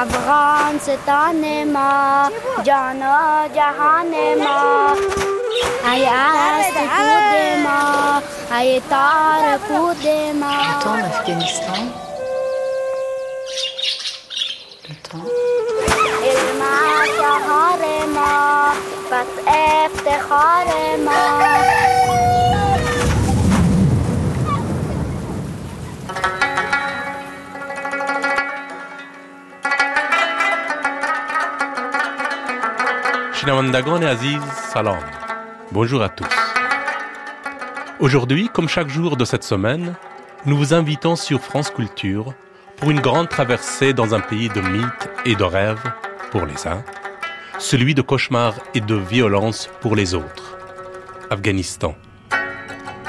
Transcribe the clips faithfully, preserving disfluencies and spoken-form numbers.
افغانستان ما جانا جهان ما ای است خود ما ای تار خود ما. Le temps en Afghanistan. Le temps. علما جهار ما بس افتخار ما. Shinawandagone Aziz, salam. Bonjour à tous. Aujourd'hui, comme chaque jour de cette semaine, nous vous invitons sur France Culture pour une grande traversée dans un pays de mythes et de rêves pour les uns, celui de cauchemars et de violences pour les autres. Afghanistan.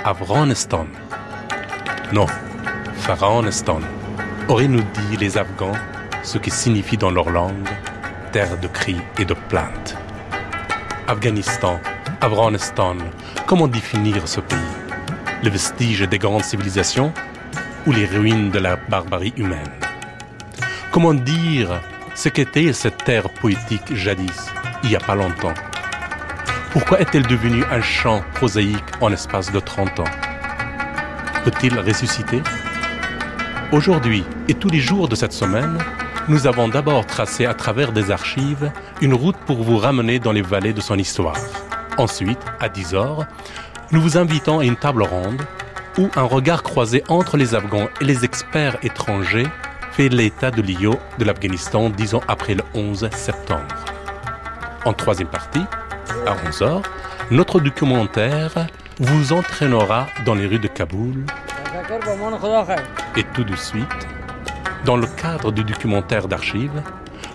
Afghanistan. Non, Afghanistan. Auraient-nous dit les Afghans ce qui signifie dans leur langue terre de cris et de plaintes. Afghanistan, Afghanistan, comment définir ce pays ? Les vestiges des grandes civilisations ou les ruines de la barbarie humaine ? Comment dire ce qu'était cette terre poétique jadis, il n'y a pas longtemps ? Pourquoi est-elle devenue un champ prosaïque en l'espace de trente ans ? Peut-il ressusciter ? Aujourd'hui et tous les jours de cette semaine, nous avons d'abord tracé à travers des archives une route pour vous ramener dans les vallées de son histoire. Ensuite, à dix heures, nous vous invitons à une table ronde où un regard croisé entre les Afghans et les experts étrangers fait l'état de l'I O de l'Afghanistan dix ans après le onze septembre. En troisième partie, à onze heures, notre documentaire vous entraînera dans les rues de Kaboul. Et tout de suite, dans le cadre du documentaire d'archives,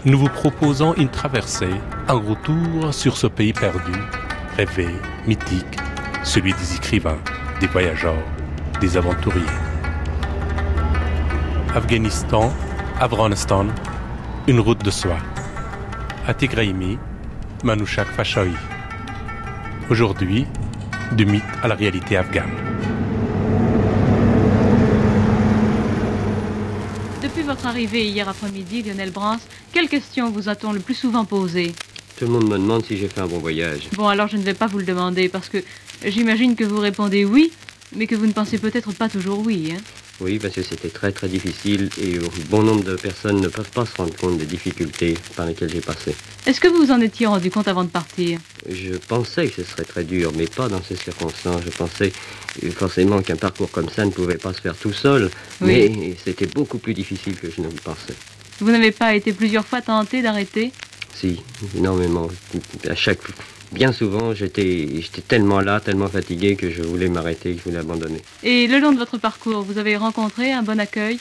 nous vous proposons une traversée, un retour sur ce pays perdu, rêvé, mythique, celui des écrivains, des voyageurs, des aventuriers. Afghanistan, Afghanistan, une route de soi. Atiq Rahimi, Manouchak Fashoy. Aujourd'hui, du mythe à la réalité afghane. Depuis votre arrivée hier après-midi, Lionel Brance, quelle question vous a-t-on le plus souvent posée ? Tout le monde me demande si j'ai fait un bon voyage. Bon, alors je ne vais pas vous le demander, parce que j'imagine que vous répondez oui, mais que vous ne pensez peut-être pas toujours oui, hein ? Oui, parce que c'était très très difficile et bon nombre de personnes ne peuvent pas se rendre compte des difficultés par lesquelles j'ai passé. Est-ce que vous vous en étiez rendu compte avant de partir ? Je pensais que ce serait très dur, mais pas dans ces circonstances. Je pensais forcément qu'un parcours comme ça ne pouvait pas se faire tout seul, oui. Mais c'était beaucoup plus difficile que je ne le pensais. Vous n'avez pas été plusieurs fois tenté d'arrêter ? Si, énormément. À chaque fois. Bien souvent, j'étais, j'étais tellement là, tellement fatigué que je voulais m'arrêter, que je voulais abandonner. Et le long de votre parcours, vous avez rencontré un bon accueil ?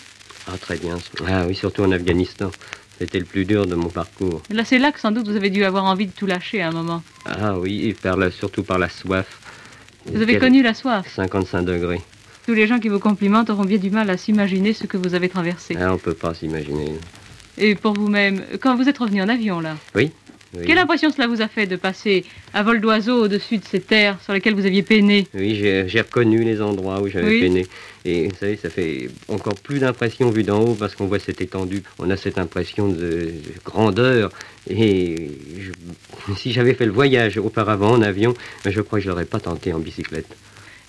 Ah, très bien. Ah oui, surtout en Afghanistan. C'était le plus dur de mon parcours. Là, c'est là que sans doute vous avez dû avoir envie de tout lâcher à un moment. Ah oui, et par la, surtout par la soif. Vous avez Quel... connu la soif ? cinquante-cinq degrés. Tous les gens qui vous complimentent auront bien du mal à s'imaginer ce que vous avez traversé. Ah, on ne peut pas s'imaginer. Et pour vous-même, quand vous êtes revenu en avion, là ? Oui. Oui. Quelle impression cela vous a fait de passer à vol d'oiseau au-dessus de ces terres sur lesquelles vous aviez peiné ? Oui, j'ai, j'ai reconnu les endroits où j'avais oui. peiné. Et vous savez, ça fait encore plus d'impression vu d'en haut parce qu'on voit cette étendue. On a cette impression de grandeur. Et je, si j'avais fait le voyage auparavant en avion, je crois que je ne l'aurais pas tenté en bicyclette.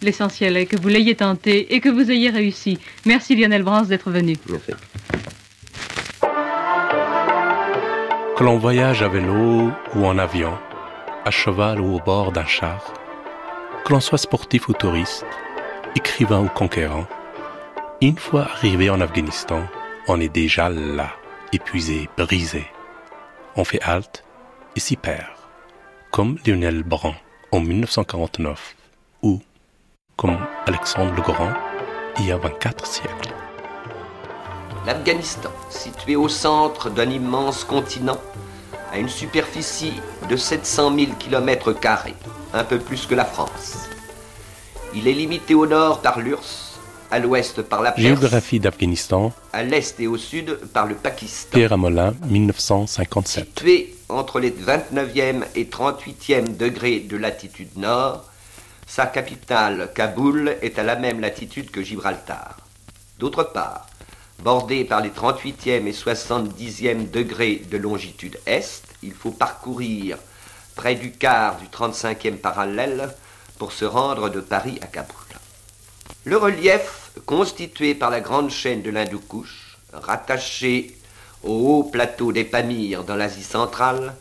L'essentiel est que vous l'ayez tenté et que vous ayez réussi. Merci Lionel Brance d'être venu. Merci. Que l'on voyage à vélo ou en avion, à cheval ou au bord d'un char, que l'on soit sportif ou touriste, écrivain ou conquérant, une fois arrivé en Afghanistan, on est déjà là, épuisé, brisé. On fait halte et s'y perd, comme Lionel Brance en dix-neuf cent quarante-neuf ou comme Alexandre le Grand il y a vingt-quatre siècles. L'Afghanistan, situé au centre d'un immense continent, a une superficie de sept cent mille kilomètres carrés, un peu plus que la France. Il est limité au nord par l'U R S S, à l'ouest par la Perse, géographie d'Afghanistan, à l'est et au sud par le Pakistan. Pierre A. Molin, dix-neuf cent cinquante-sept. Situé entre les vingt-neuvième et trente-huitième degrés de latitude nord, sa capitale, Kaboul, est à la même latitude que Gibraltar. D'autre part, Bordé par les trente-huitième et soixante-dixième degrés de longitude est, il faut parcourir près du quart du trente-cinquième parallèle pour se rendre de Paris à Kaboul. Le relief, constitué par la grande chaîne de l'Hindoukouche, rattachée au haut plateau des Pamirs dans l'Asie centrale,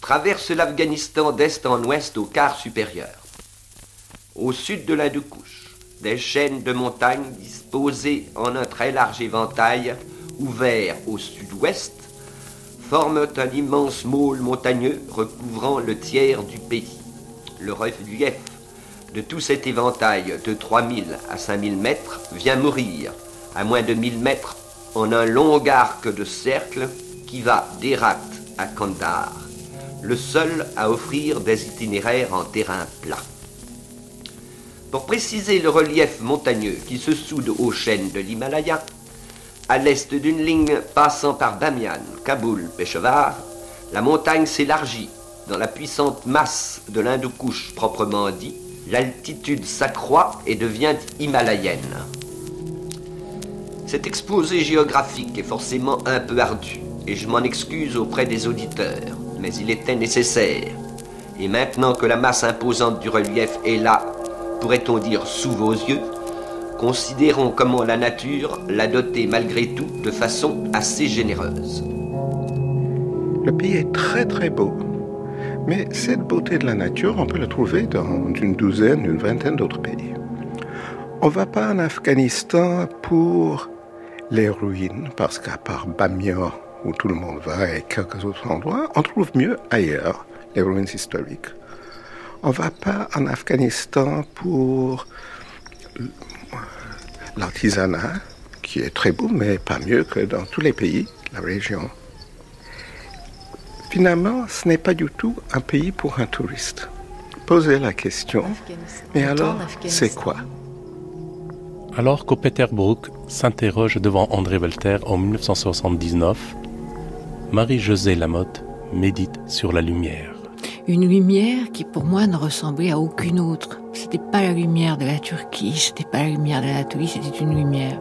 traverse l'Afghanistan d'est en ouest au quart supérieur. Au sud de l'Hindoukouche, des chaînes de montagnes disposées en un très large éventail ouvert au sud-ouest forment un immense môle montagneux recouvrant le tiers du pays. Le relief de tout cet éventail de trois mille à cinq mille mètres vient mourir à moins de mille mètres en un long arc de cercle qui va d'Herat à Kandar, le seul à offrir des itinéraires en terrain plat. Pour préciser le relief montagneux qui se soude aux chaînes de l'Himalaya, à l'est d'une ligne passant par Bamiyan, Kaboul, Peshavar, la montagne s'élargit dans la puissante masse de l'Hindoukouche proprement dit, l'altitude s'accroît et devient himalayenne. Cet exposé géographique est forcément un peu ardu, et je m'en excuse auprès des auditeurs, mais il était nécessaire. Et maintenant que la masse imposante du relief est là, pourrait-on dire sous vos yeux, considérons comment la nature l'a dotée malgré tout de façon assez généreuse. Le pays est très très beau, mais cette beauté de la nature, on peut la trouver dans une douzaine, une vingtaine d'autres pays. On ne va pas en Afghanistan pour les ruines, parce qu'à part Bamiyan, où tout le monde va, et quelques autres endroits, on trouve mieux ailleurs les ruines historiques. On ne va pas en Afghanistan pour l'artisanat, qui est très beau, mais pas mieux que dans tous les pays de la région. Finalement, ce n'est pas du tout un pays pour un touriste. Posez la question, mais alors, c'est quoi? Alors que Peter Brook s'interroge devant André Walter en mille neuf cent soixante-dix-neuf, Marie-Josée Lamotte médite sur la lumière. Une lumière qui, pour moi, ne ressemblait à aucune autre. C'était pas la lumière de la Turquie, c'était pas la lumière de l'Anatolie, c'était une lumière.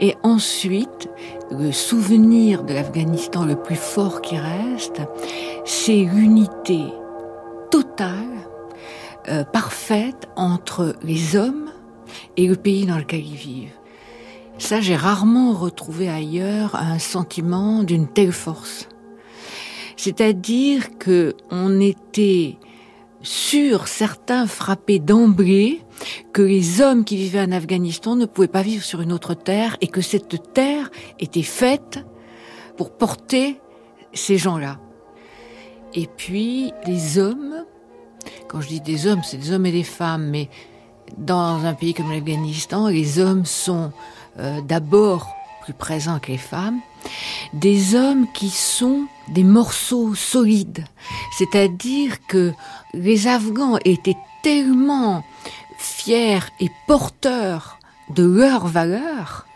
Et ensuite, le souvenir de l'Afghanistan le plus fort qui reste, c'est l'unité totale, euh, parfaite entre les hommes et le pays dans lequel ils vivent. Ça, j'ai rarement retrouvé ailleurs un sentiment d'une telle force. C'est-à-dire qu'on était sûr, certains frappés d'emblée, que les hommes qui vivaient en Afghanistan ne pouvaient pas vivre sur une autre terre et que cette terre était faite pour porter ces gens-là. Et puis, les hommes, quand je dis des hommes, c'est des hommes et des femmes, mais dans un pays comme l'Afghanistan, les hommes sont euh, d'abord plus présents que les femmes, des hommes qui sont des morceaux solides. C'est-à-dire que les Afghans étaient tellement fiers et porteurs de leurs valeurs,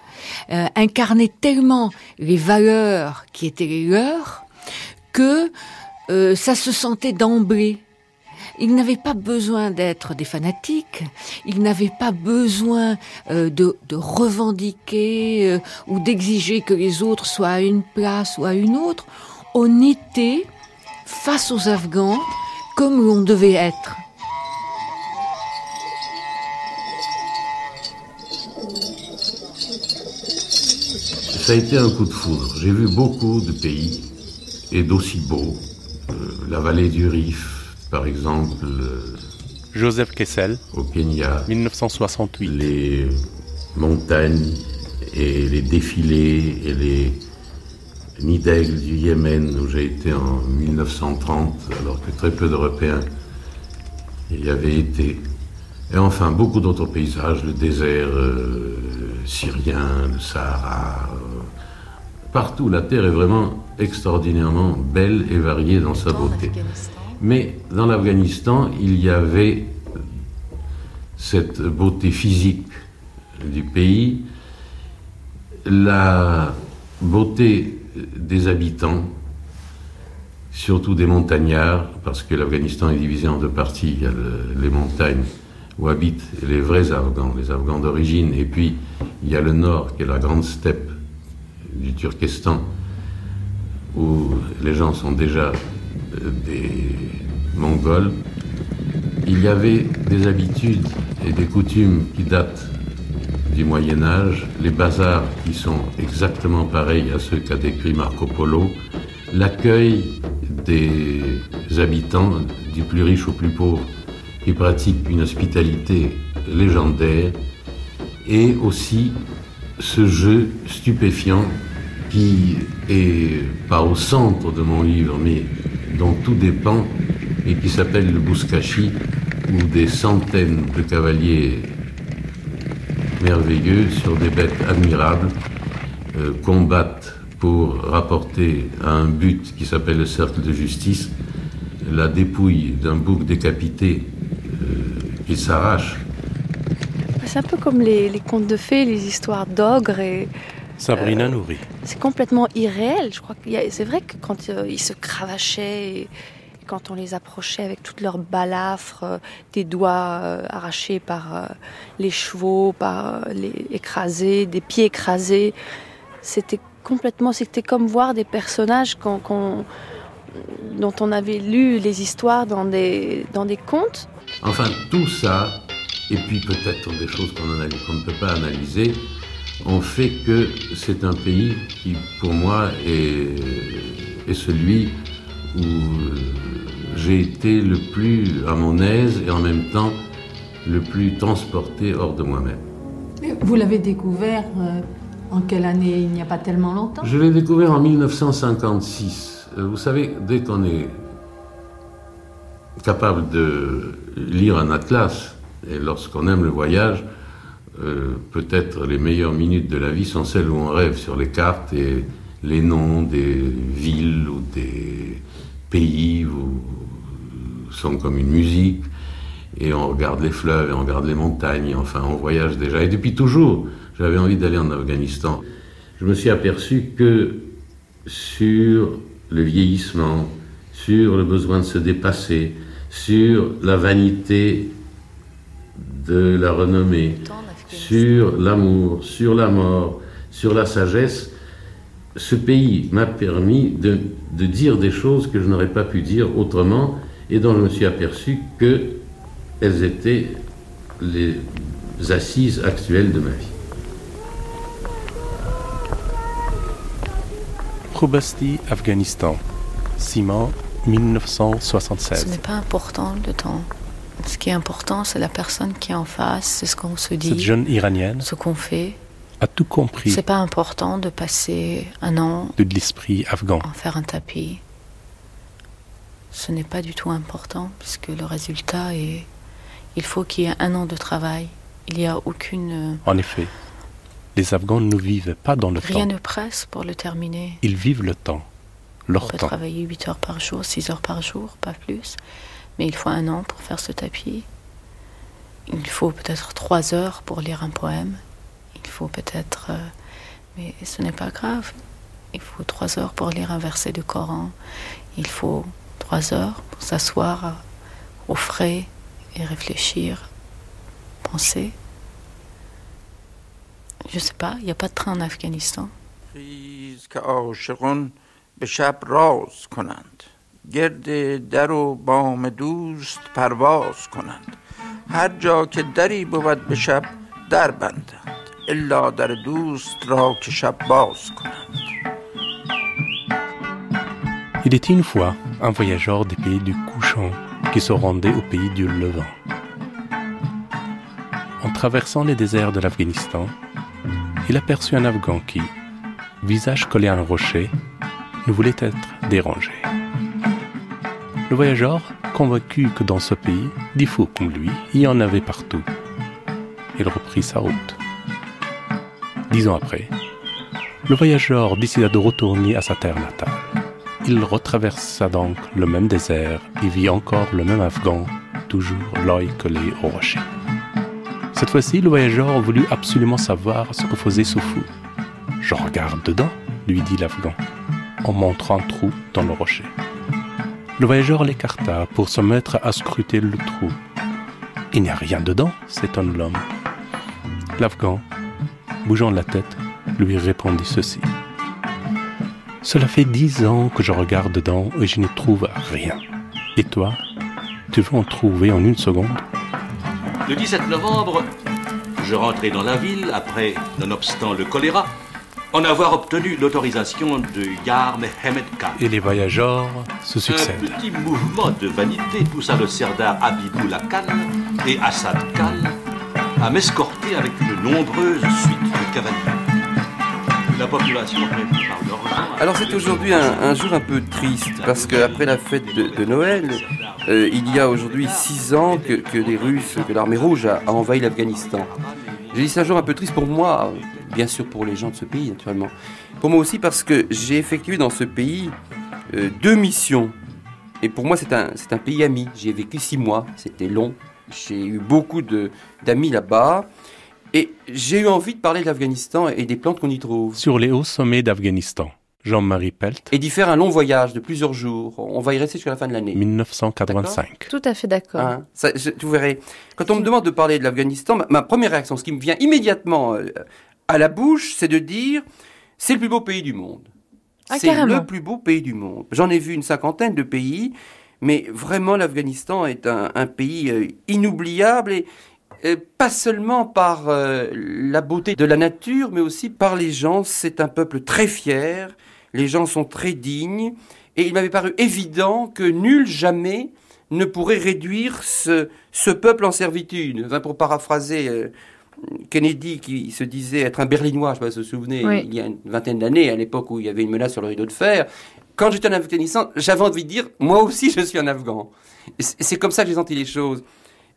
euh, incarnaient tellement les valeurs qui étaient les leurs, que euh, ça se sentait d'emblée. Ils n'avaient pas besoin d'être des fanatiques, ils n'avaient pas besoin euh, de, de revendiquer euh, ou d'exiger que les autres soient à une place ou à une autre. On était, face aux Afghans, comme l'on devait être. Ça a été un coup de foudre. J'ai vu beaucoup de pays, et d'aussi beaux. Euh, la vallée du Rif, par exemple, euh, Joseph Kessel, au Kenya, mille neuf cent soixante-huit. Les montagnes et les défilés et les nids d'aigle du Yémen où j'ai été en mille neuf cent trente, alors que très peu d'Européens y avaient été. Et enfin, beaucoup d'autres paysages, le désert euh, syrien, le Sahara. Euh, partout, la terre est vraiment extraordinairement belle et variée dans sa beauté. Mais dans l'Afghanistan, il y avait cette beauté physique du pays, la beauté des habitants, surtout des montagnards, parce que l'Afghanistan est divisé en deux parties. Il y a le, les montagnes où habitent les vrais Afghans, les Afghans d'origine, et puis il y a le nord, qui est la grande steppe du Turkestan, où les gens sont déjà des Mongols. Il y avait des habitudes et des coutumes qui datent du Moyen-Âge, les bazars qui sont exactement pareils à ceux qu'a décrit Marco Polo, l'accueil des habitants, du plus riche au plus pauvre, qui pratiquent une hospitalité légendaire, et aussi ce jeu stupéfiant qui est pas au centre de mon livre, mais dont tout dépend, et qui s'appelle le Bouskachi, où des centaines de cavaliers merveilleux sur des bêtes admirables euh, combattent pour rapporter à un but qui s'appelle le cercle de justice la dépouille d'un bouc décapité euh, qui s'arrache. C'est un peu comme les, les contes de fées, les histoires d'ogres et... Sabrina Nouri. Euh, c'est complètement irréel, je crois. qu'il y a, c'est vrai que quand euh, ils se cravachaient, et, et quand on les approchait avec toutes leurs balafres, euh, des doigts euh, arrachés par euh, les chevaux, par euh, les écrasés, des pieds écrasés, c'était complètement, c'était comme voir des personnages qu'on, qu'on, dont on avait lu les histoires dans des, dans des contes. Enfin, tout ça, et puis peut-être des choses qu'on, analyse, qu'on ne peut pas analyser, on fait que c'est un pays qui, pour moi, est, est celui où j'ai été le plus à mon aise et en même temps le plus transporté hors de moi-même. Vous l'avez découvert euh, en quelle année? Il n'y a pas tellement longtemps. Je l'ai découvert en dix-neuf cent cinquante-six. Vous savez, dès qu'on est capable de lire un atlas, et lorsqu'on aime le voyage, Euh, peut-être les meilleures minutes de la vie sont celles où on rêve sur les cartes et les noms des villes ou des pays où sont comme une musique, et on regarde les fleuves et on regarde les montagnes, et enfin on voyage déjà. Et depuis toujours, j'avais envie d'aller en Afghanistan. Je me suis aperçu que sur le vieillissement, sur le besoin de se dépasser, sur la vanité de la renommée, sur l'amour, sur la mort, sur la sagesse, ce pays m'a permis de, de dire des choses que je n'aurais pas pu dire autrement et dont je me suis aperçu qu'elles étaient les assises actuelles de ma vie. Probasti, Afghanistan, Siman, dix-neuf cent soixante-seize. Ce n'est pas important le temps. Ce qui est important, c'est la personne qui est en face, c'est ce qu'on se dit. Cette jeune Iranienne ce qu'on fait, a tout compris. C'est pas important de passer un an de l'esprit afghan, en faire un tapis. Ce n'est pas du tout important, puisque le résultat est... Il faut qu'il y ait un an de travail. Il n'y a aucune... En effet, les Afghans ne vivent pas dans le Rien temps. Rien ne presse pour le terminer. Ils vivent le temps, leur temps. On peut temps. travailler huit heures par jour, six heures par jour, pas plus. Mais il faut un an pour faire ce tapis. Il faut peut-être trois heures pour lire un poème. Il faut peut-être... Euh, mais ce n'est pas grave. Il faut trois heures pour lire un verset du Coran. Il faut trois heures pour s'asseoir au frais et réfléchir, penser. Je ne sais pas, il n'y a pas de train en Afghanistan. گرد در و بام دوست پرواز کنند هر جا که دری بود به شب در بندند الا در دوست را که شب باز کنند. Il était une fois un voyageur des pays du couchant qui se rendait au pays du levant. En traversant les déserts de l'Afghanistan, il aperçut un Afghan qui, visage collé à un rocher, ne voulait être dérangé. Le voyageur, convaincu que dans ce pays, des fous comme lui, il y en avait partout. Il reprit sa route. Dix ans après, le voyageur décida de retourner à sa terre natale. Il retraversa donc le même désert et vit encore le même Afghan, toujours l'œil collé au rocher. Cette fois-ci, le voyageur voulut absolument savoir ce que faisait ce fou. « Je regarde dedans », lui dit l'Afghan, en montrant un trou dans le rocher. Le voyageur l'écarta pour se mettre à scruter le trou. « Il n'y a rien dedans », s'étonne l'homme. L'Afghan, bougeant la tête, lui répondit ceci. « Cela fait dix ans que je regarde dedans et je n'y trouve rien. Et toi, tu veux en trouver en une seconde ?» Le dix-sept novembre, je rentrais dans la ville après, nonobstant le choléra, en avoir obtenu l'autorisation de Yar Mehmet Khan. Et les voyageurs se succèdent. Un petit mouvement de vanité poussa le serdar Abidullah Khan et Assad Khan à m'escorter avec une nombreuse suite de cavaliers. La population prévue par l'ordre. Alors c'est aujourd'hui un, un jour un peu triste, parce qu'après la fête de, de Noël, euh, il y a aujourd'hui six ans que, que les Russes, que l'armée rouge a, a envahi l'Afghanistan. J'ai dit c'est un jour un peu triste pour moi, bien sûr pour les gens de ce pays naturellement. Pour moi aussi parce que j'ai effectué dans ce pays euh, deux missions. Et pour moi c'est un, c'est un pays ami. J'y ai vécu six mois, c'était long. J'ai eu beaucoup de, d'amis là-bas. Et j'ai eu envie de parler de l'Afghanistan et des plantes qu'on y trouve. Sur les hauts sommets d'Afghanistan, Jean-Marie Pelt. Et d'y faire un long voyage de plusieurs jours. On va y rester jusqu'à la fin de l'année. dix-neuf cent quatre-vingt-cinq. D'accord ? Tout à fait d'accord. Hein, ça, je, vous verrez. Quand on me demande de parler de l'Afghanistan, ma, ma première réaction, ce qui me vient immédiatement à la bouche, c'est de dire « c'est le plus beau pays du monde ah, ». C'est carrément. Le plus beau pays du monde. J'en ai vu une cinquantaine de pays, mais vraiment l'Afghanistan est un, un pays inoubliable et... Et pas seulement par euh, la beauté de la nature, mais aussi par les gens. C'est un peuple très fier, les gens sont très dignes, et il m'avait paru évident que nul jamais ne pourrait réduire ce, ce peuple en servitude. Enfin, pour paraphraser euh, Kennedy, qui se disait être un Berlinois, je ne sais pas si vous vous souvenez, oui. Il y a une vingtaine d'années, à l'époque où il y avait une menace sur le rideau de fer. Quand j'étais en Afghanistan, j'avais envie de dire « moi aussi je suis un Afghan ». C'est comme ça que j'ai senti les choses.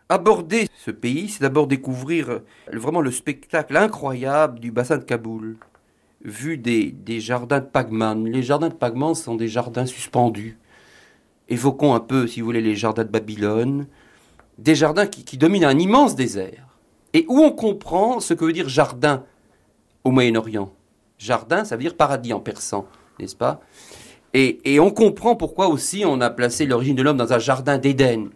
Aborder ce pays, c'est d'abord découvrir vraiment le spectacle incroyable du bassin de Kaboul, vu des, des jardins de Pagman. Les jardins de Pagman sont des jardins suspendus. Évoquons un peu, si vous voulez, les jardins de Babylone, des jardins qui, qui dominent un immense désert. Et où on comprend ce que veut dire jardin au Moyen-Orient. Jardin, ça veut dire paradis en persan, n'est-ce pas ? Et, et on comprend pourquoi aussi on a placé l'origine de l'homme dans un jardin d'Éden.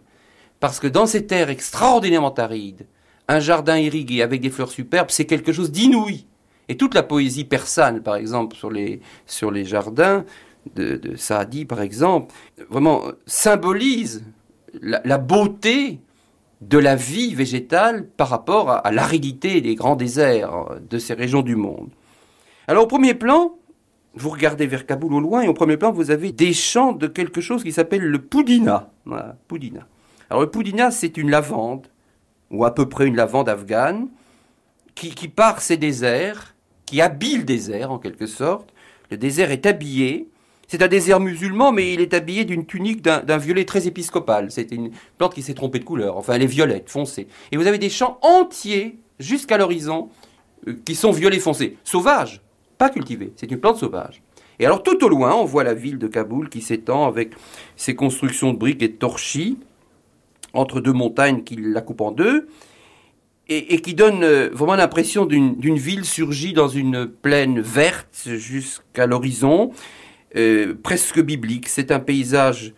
Parce que dans ces terres extraordinairement arides, un jardin irrigué avec des fleurs superbes, c'est quelque chose d'inouï. Et toute la poésie persane, par exemple, sur les, sur les jardins de, de Saadi, par exemple, vraiment symbolise la, la beauté de la vie végétale par rapport à, à l'aridité des grands déserts de ces régions du monde. Alors au premier plan, vous regardez vers Kaboul au loin, et au premier plan, vous avez des champs de quelque chose qui s'appelle le Poudina. Voilà, Poudina. Alors le Poudina, c'est une lavande, ou à peu près une lavande afghane, qui, qui part ses déserts, qui habille le désert en quelque sorte. Le désert est habillé, c'est un désert musulman, mais il est habillé d'une tunique d'un, d'un violet très épiscopal. C'est une plante qui s'est trompée de couleur, enfin elle est violette, foncée. Et vous avez des champs entiers, jusqu'à l'horizon, euh, qui sont violets foncés. Sauvages, pas cultivés, c'est une plante sauvage. Et alors tout au loin, on voit la ville de Kaboul qui s'étend avec ses constructions de briques et de torchis, entre deux montagnes qui la coupent en deux, et, et qui donne vraiment l'impression d'une, d'une ville surgie dans une plaine verte jusqu'à l'horizon, euh, presque biblique. C'est un paysage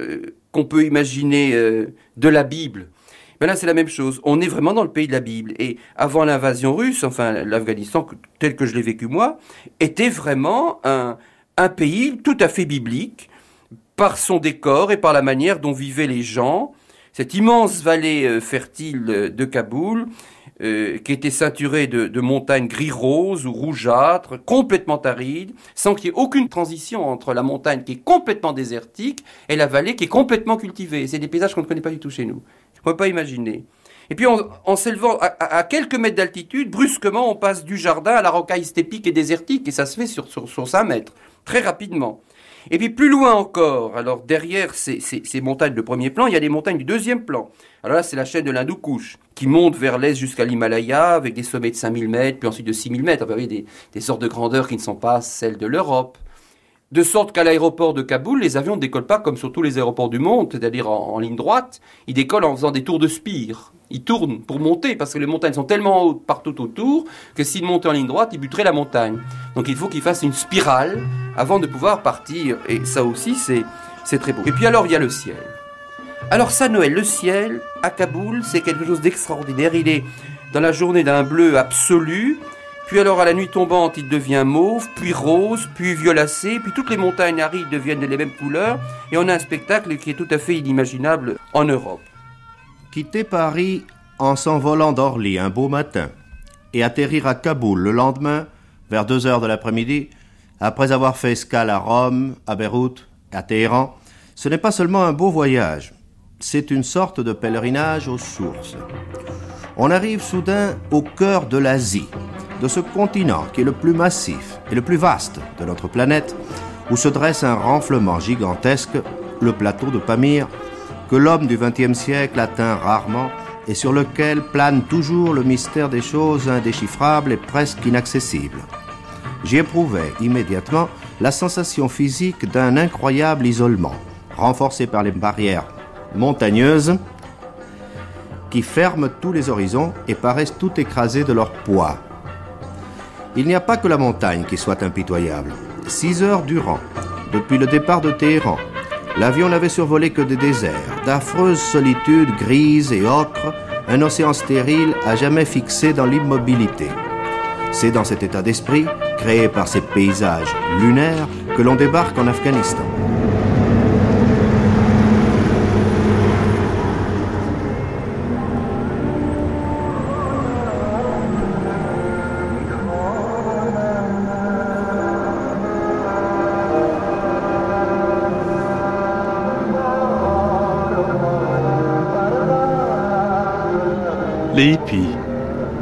euh, qu'on peut imaginer euh, de la Bible. Mais là, c'est la même chose. On est vraiment dans le pays de la Bible. Et avant l'invasion russe, enfin l'Afghanistan, tel que je l'ai vécu moi, était vraiment un, un pays tout à fait biblique, par son décor et par la manière dont vivaient les gens. Cette immense vallée fertile de Kaboul, euh, qui était ceinturée de, de montagnes gris-rose ou rougeâtres, complètement arides, sans qu'il y ait aucune transition entre la montagne qui est complètement désertique et la vallée qui est complètement cultivée. C'est des paysages qu'on ne connaît pas du tout chez nous. On ne peut pas imaginer. Et puis, on, en s'élevant à, à, à quelques mètres d'altitude, brusquement, on passe du jardin à la rocaille stépique et désertique, et ça se fait sur, sur, sur cinq mètres, très rapidement. Et puis plus loin encore, alors derrière ces, ces, ces montagnes de premier plan, il y a des montagnes du deuxième plan. Alors là, c'est la chaîne de l'Hindou-Kouch, qui monte vers l'est jusqu'à l'Himalaya, avec des sommets de cinq mille mètres, puis ensuite de six mille mètres. Vous voyez, des, des sortes de grandeurs qui ne sont pas celles de l'Europe. De sorte qu'à l'aéroport de Kaboul, les avions ne décollent pas comme sur tous les aéroports du monde, c'est-à-dire en, en ligne droite. Ils décollent en faisant des tours de spire. Ils tournent pour monter, parce que les montagnes sont tellement hautes partout autour, que s'ils montaient en ligne droite, ils buteraient la montagne. Donc il faut qu'ils fassent une spirale avant de pouvoir partir. Et ça aussi, c'est, C'est très beau. Et puis alors, il y a le ciel. Alors ça, Noël, le ciel, à Kaboul, c'est quelque chose d'extraordinaire. Il est dans la journée d'un bleu absolu. Puis alors, à la nuit tombante, il devient mauve, puis rose, puis violacé, puis toutes les montagnes arides deviennent les mêmes couleurs, et on a un spectacle qui est tout à fait inimaginable en Europe. Quitter Paris en s'envolant d'Orly un beau matin, et atterrir à Kaboul le lendemain, vers deux heures de l'après-midi, après avoir fait escale à Rome, à Beyrouth, à Téhéran, ce n'est pas seulement un beau voyage, c'est une sorte de pèlerinage aux sources. On arrive soudain au cœur de l'Asie, de ce continent qui est le plus massif et le plus vaste de notre planète, où se dresse un renflement gigantesque, le plateau de Pamir, que l'homme du vingtième siècle atteint rarement et sur lequel plane toujours le mystère des choses indéchiffrables et presque inaccessibles. J'éprouvais immédiatement la sensation physique d'un incroyable isolement, renforcé par les barrières montagneuses qui ferment tous les horizons et paraissent tout écrasées de leur poids. Il n'y a pas que la montagne qui soit impitoyable. Six heures durant, depuis le départ de Téhéran, l'avion n'avait survolé que des déserts, d'affreuses solitudes grises et ocres, un océan stérile à jamais fixé dans l'immobilité. C'est dans cet état d'esprit, créé par ces paysages lunaires, que l'on débarque en Afghanistan. Les hippies,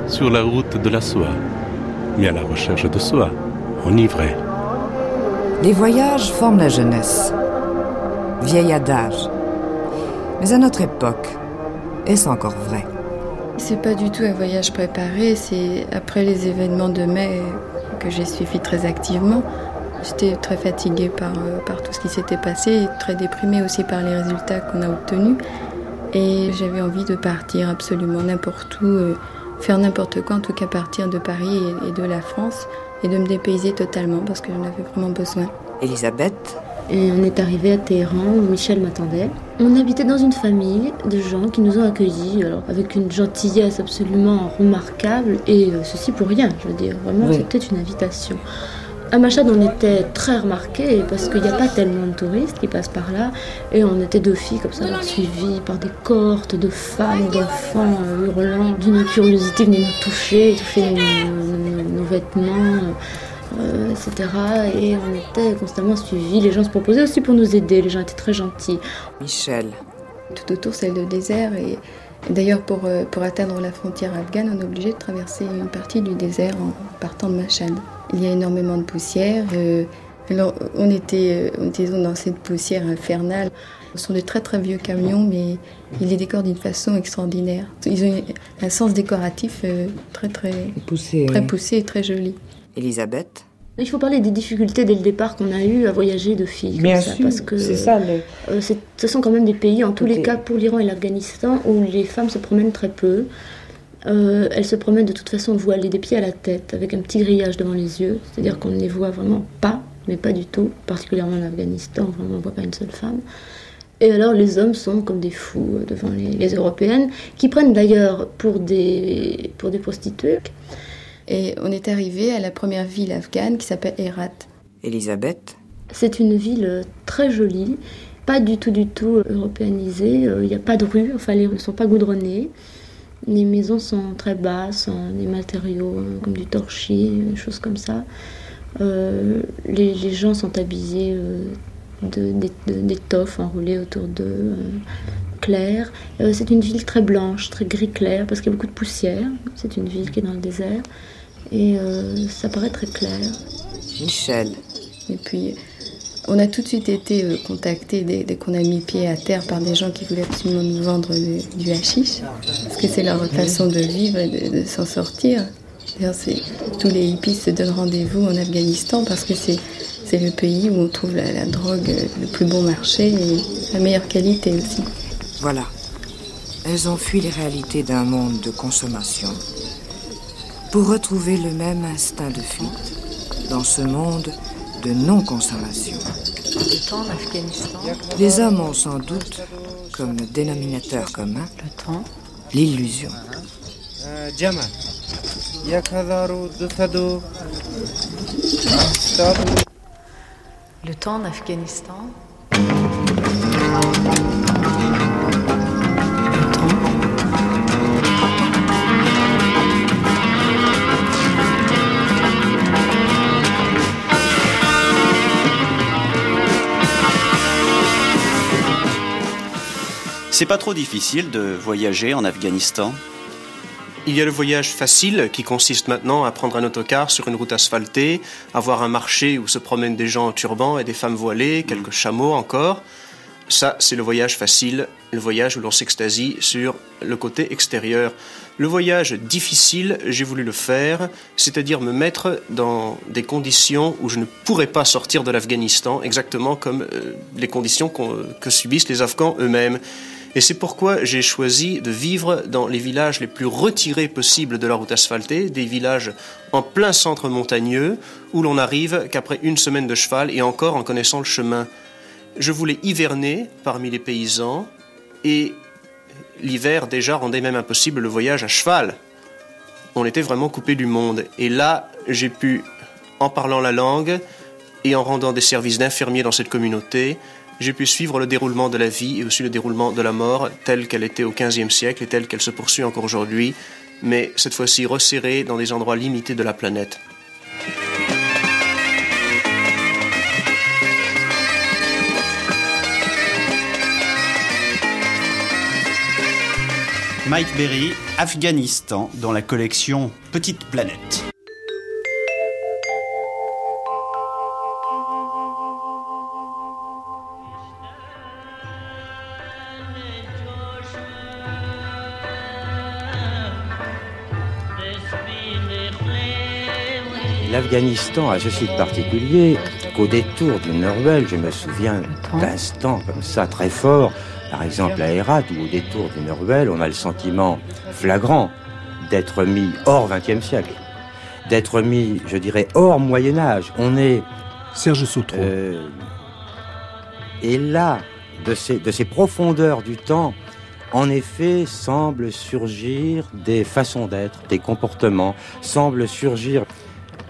sur la route de la soie, mais à la recherche de soi, enivrés. Les voyages forment la jeunesse, vieil adage. Mais à notre époque, est-ce encore vrai? C'est pas du tout un voyage préparé, c'est après les événements de mai que j'ai suivi très activement. J'étais très fatiguée par, par tout ce qui s'était passé, et très déprimée aussi par les résultats qu'on a obtenus. Et j'avais envie de partir absolument n'importe où, euh, faire n'importe quoi, en tout cas partir de Paris et, et de la France, et de me dépayser totalement, parce que j'en avais vraiment besoin. Elisabeth ? Et on est arrivé à Téhéran, où Michel m'attendait. On habitait dans une famille de gens qui nous ont accueillis, alors, avec une gentillesse absolument remarquable, et euh, ceci pour rien, je veux dire, vraiment, oui. C'était une invitation. À Machad, on était très remarqués parce qu'il n'y a pas tellement de touristes qui passent par là. Et on était deux filles comme ça, suivies par des cohortes de femmes, d'enfants hurlants, d'une curiosité, venaient nous toucher, toucher nos, nos, nos vêtements, euh, et cetera. Et on était constamment suivies. Les gens se proposaient aussi pour nous aider. Les gens étaient très gentils. Michel. Tout autour, c'est le désert. Et, et d'ailleurs, pour, pour atteindre la frontière afghane, on est obligé de traverser une partie du désert en partant de Machad. Il y a énormément de poussière. Euh, alors, on était, euh, on était dans cette poussière infernale. Ce sont de très très vieux camions, mais ils les décorent d'une façon extraordinaire. Ils ont un sens décoratif euh, très très poussé, très poussé et très joli. Elisabeth ? Il faut parler des difficultés dès le départ qu'on a eues à voyager de filles. Bien sûr, ça, parce que c'est ça. Le... Euh, c'est, ce sont quand même des pays, en tous les cas, pour l'Iran et l'Afghanistan, où les femmes se promènent très peu. Euh, elles se promènent de toute façon voilées des pieds à la tête, avec un petit grillage devant les yeux, c'est-à-dire qu'on ne les voit vraiment pas, mais pas du tout, particulièrement en Afghanistan, vraiment on ne voit pas une seule femme. Et alors les hommes sont comme des fous devant les, les Européennes, qui prennent d'ailleurs pour des, pour des prostituées. Et on est arrivé à la première ville afghane qui s'appelle Herat. Elisabeth ? C'est une ville très jolie, pas du tout du tout européanisée, il euh, n'y a pas de rue, enfin les rues ne sont pas goudronnées. Les maisons sont très basses, des matériaux comme du torchis, des choses comme ça. Euh, les, les gens sont habillés euh, de, de, de, d'étoffes enroulées autour d'eux, euh, claires. Euh, c'est une ville très blanche, très gris clair, parce qu'il y a beaucoup de poussière. C'est une ville qui est dans le désert. Et euh, ça paraît très clair. Michel. Et puis, on a tout de suite été euh, contactés dès, dès qu'on a mis pied à terre par des gens qui voulaient absolument nous vendre du, du hashish, parce que c'est leur façon de vivre et de, de s'en sortir. D'ailleurs, c'est, tous les hippies se donnent rendez-vous en Afghanistan parce que c'est, c'est le pays où on trouve la, la drogue le plus bon marché et la meilleure qualité aussi. Voilà, elles ont fui les réalités d'un monde de consommation pour retrouver le même instinct de fuite dans ce monde de non-consommation. Le temps en Afghanistan. Les hommes ont sans doute, comme dénominateur commun, le temps, l'illusion. Le temps en Afghanistan. C'est pas trop difficile de voyager en Afghanistan? Il y a le voyage facile qui consiste maintenant à prendre un autocar sur une route asphaltée, à voir un marché où se promènent des gens en turban et des femmes voilées, quelques chameaux encore. Ça, c'est le voyage facile, le voyage où l'on s'extasie sur le côté extérieur. Le voyage difficile, j'ai voulu le faire, c'est-à-dire me mettre dans des conditions où je ne pourrais pas sortir de l'Afghanistan, exactement comme euh, les conditions que subissent les Afghans eux-mêmes. Et c'est pourquoi j'ai choisi de vivre dans les villages les plus retirés possibles de la route asphaltée, des villages en plein centre montagneux, où l'on n'arrive qu'après une semaine de cheval et encore en connaissant le chemin. Je voulais hiverner parmi les paysans, et l'hiver déjà rendait même impossible le voyage à cheval. On était vraiment coupé du monde. Et là, j'ai pu, en parlant la langue et en rendant des services d'infirmiers dans cette communauté, j'ai pu suivre le déroulement de la vie et aussi le déroulement de la mort telle qu'elle était au quinzième siècle et telle qu'elle se poursuit encore aujourd'hui, mais cette fois-ci resserrée dans des endroits limités de la planète. Mike Berry, Afghanistan, dans la collection Petite Planète. L'Afghanistan a ceci de particulier qu'au détour d'une Norvège, je me souviens d'instants comme ça très forts, par exemple à Herat, où au détour d'une Norvège, on a le sentiment flagrant d'être mis hors vingtième siècle, d'être mis, je dirais, hors Moyen-Âge. On est... Serge Sautron. Euh, et là, de ces, de ces profondeurs du temps, en effet, semblent surgir des façons d'être, des comportements, semblent surgir...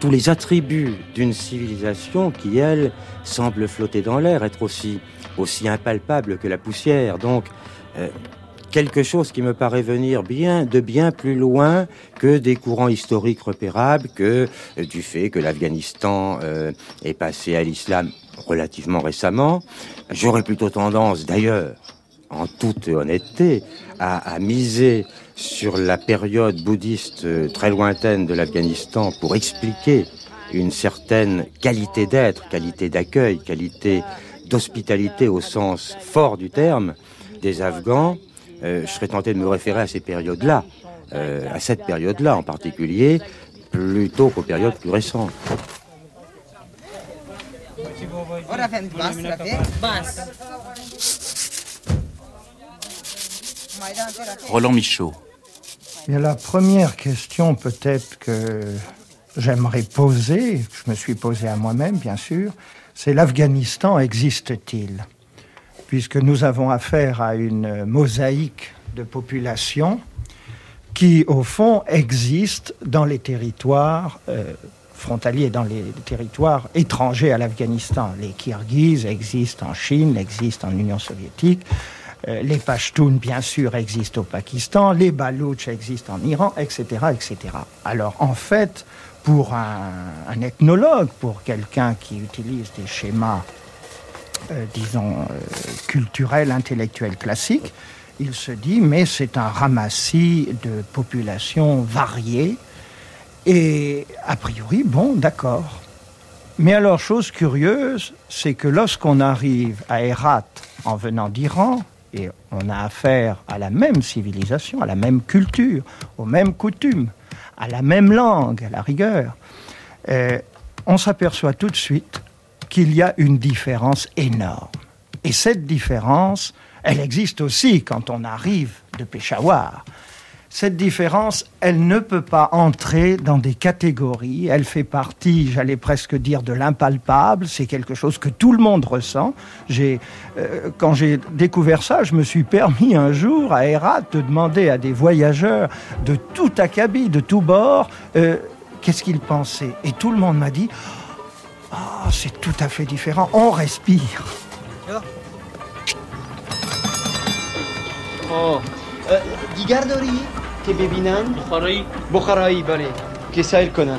tous les attributs d'une civilisation qui, elle, semble flotter dans l'air, être aussi, aussi impalpable que la poussière. Donc, euh, quelque chose qui me paraît venir bien, de bien plus loin que des courants historiques repérables, que euh, du fait que l'Afghanistan euh, est passé à l'islam relativement récemment. J'aurais plutôt tendance, d'ailleurs, en toute honnêteté, à, à miser sur la période bouddhiste très lointaine de l'Afghanistan pour expliquer une certaine qualité d'être, qualité d'accueil, qualité d'hospitalité au sens fort du terme des Afghans. Euh, je serais tenté de me référer à ces périodes-là, euh, à cette période-là en particulier, plutôt qu'aux périodes plus récentes. Roland Michaud. Et la première question peut-être que j'aimerais poser, que je me suis posée à moi-même bien sûr, c'est l'Afghanistan existe-t-il? Puisque nous avons affaire à une mosaïque de populations qui au fond existe dans les territoires euh, frontaliers, dans les territoires étrangers à l'Afghanistan. Les Kirghizes existent en Chine, existent en Union soviétique. Euh, les Pashtuns, bien sûr, existent au Pakistan, les Baloutches existent en Iran, et cetera, et cetera. Alors, en fait, pour un, un ethnologue, pour quelqu'un qui utilise des schémas, euh, disons, euh, culturels, intellectuels classiques, il se dit, mais c'est un ramassis de populations variées, et a priori, bon, d'accord. Mais alors, chose curieuse, c'est que lorsqu'on arrive à Herat, en venant d'Iran, et on a affaire à la même civilisation, à la même culture, aux mêmes coutumes, à la même langue, à la rigueur, euh, on s'aperçoit tout de suite qu'il y a une différence énorme. Et cette différence, elle existe aussi quand on arrive de Peshawar. Cette différence, elle ne peut pas entrer dans des catégories. Elle fait partie, j'allais presque dire, de l'impalpable. C'est quelque chose que tout le monde ressent. J'ai, euh, quand j'ai découvert ça, je me suis permis un jour à Herat de demander à des voyageurs de tout acabit, de tout bord, euh, qu'est-ce qu'ils pensaient. Et tout le monde m'a dit « Ah, c'est tout à fait différent, on respire ». Oh. دیگرداری که ببینن بخارایی بخارایی بله که سایل کنن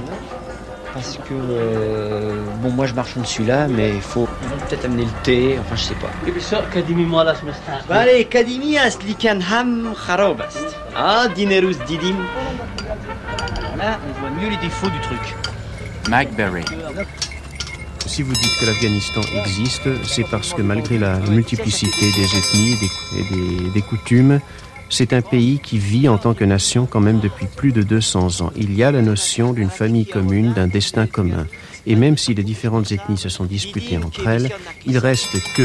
parce que euh, bon moi je marche en dessus là mais il faut peut-être amener le thé enfin je sais pas بسیار قدیمی مال است مستحق بله قدیمی است لیکن هم خراب است ah dîner روز دیدیم là on voit mieux les défauts du truc Mike Barry. Si vous dites que l'Afghanistan existe, c'est parce que malgré la multiplicité des ethnies et des, des, des coutumes, c'est un pays qui vit en tant que nation quand même depuis plus de deux cents ans. Il y a la notion d'une famille commune, d'un destin commun. Et même si les différentes ethnies se sont disputées entre elles, il reste que,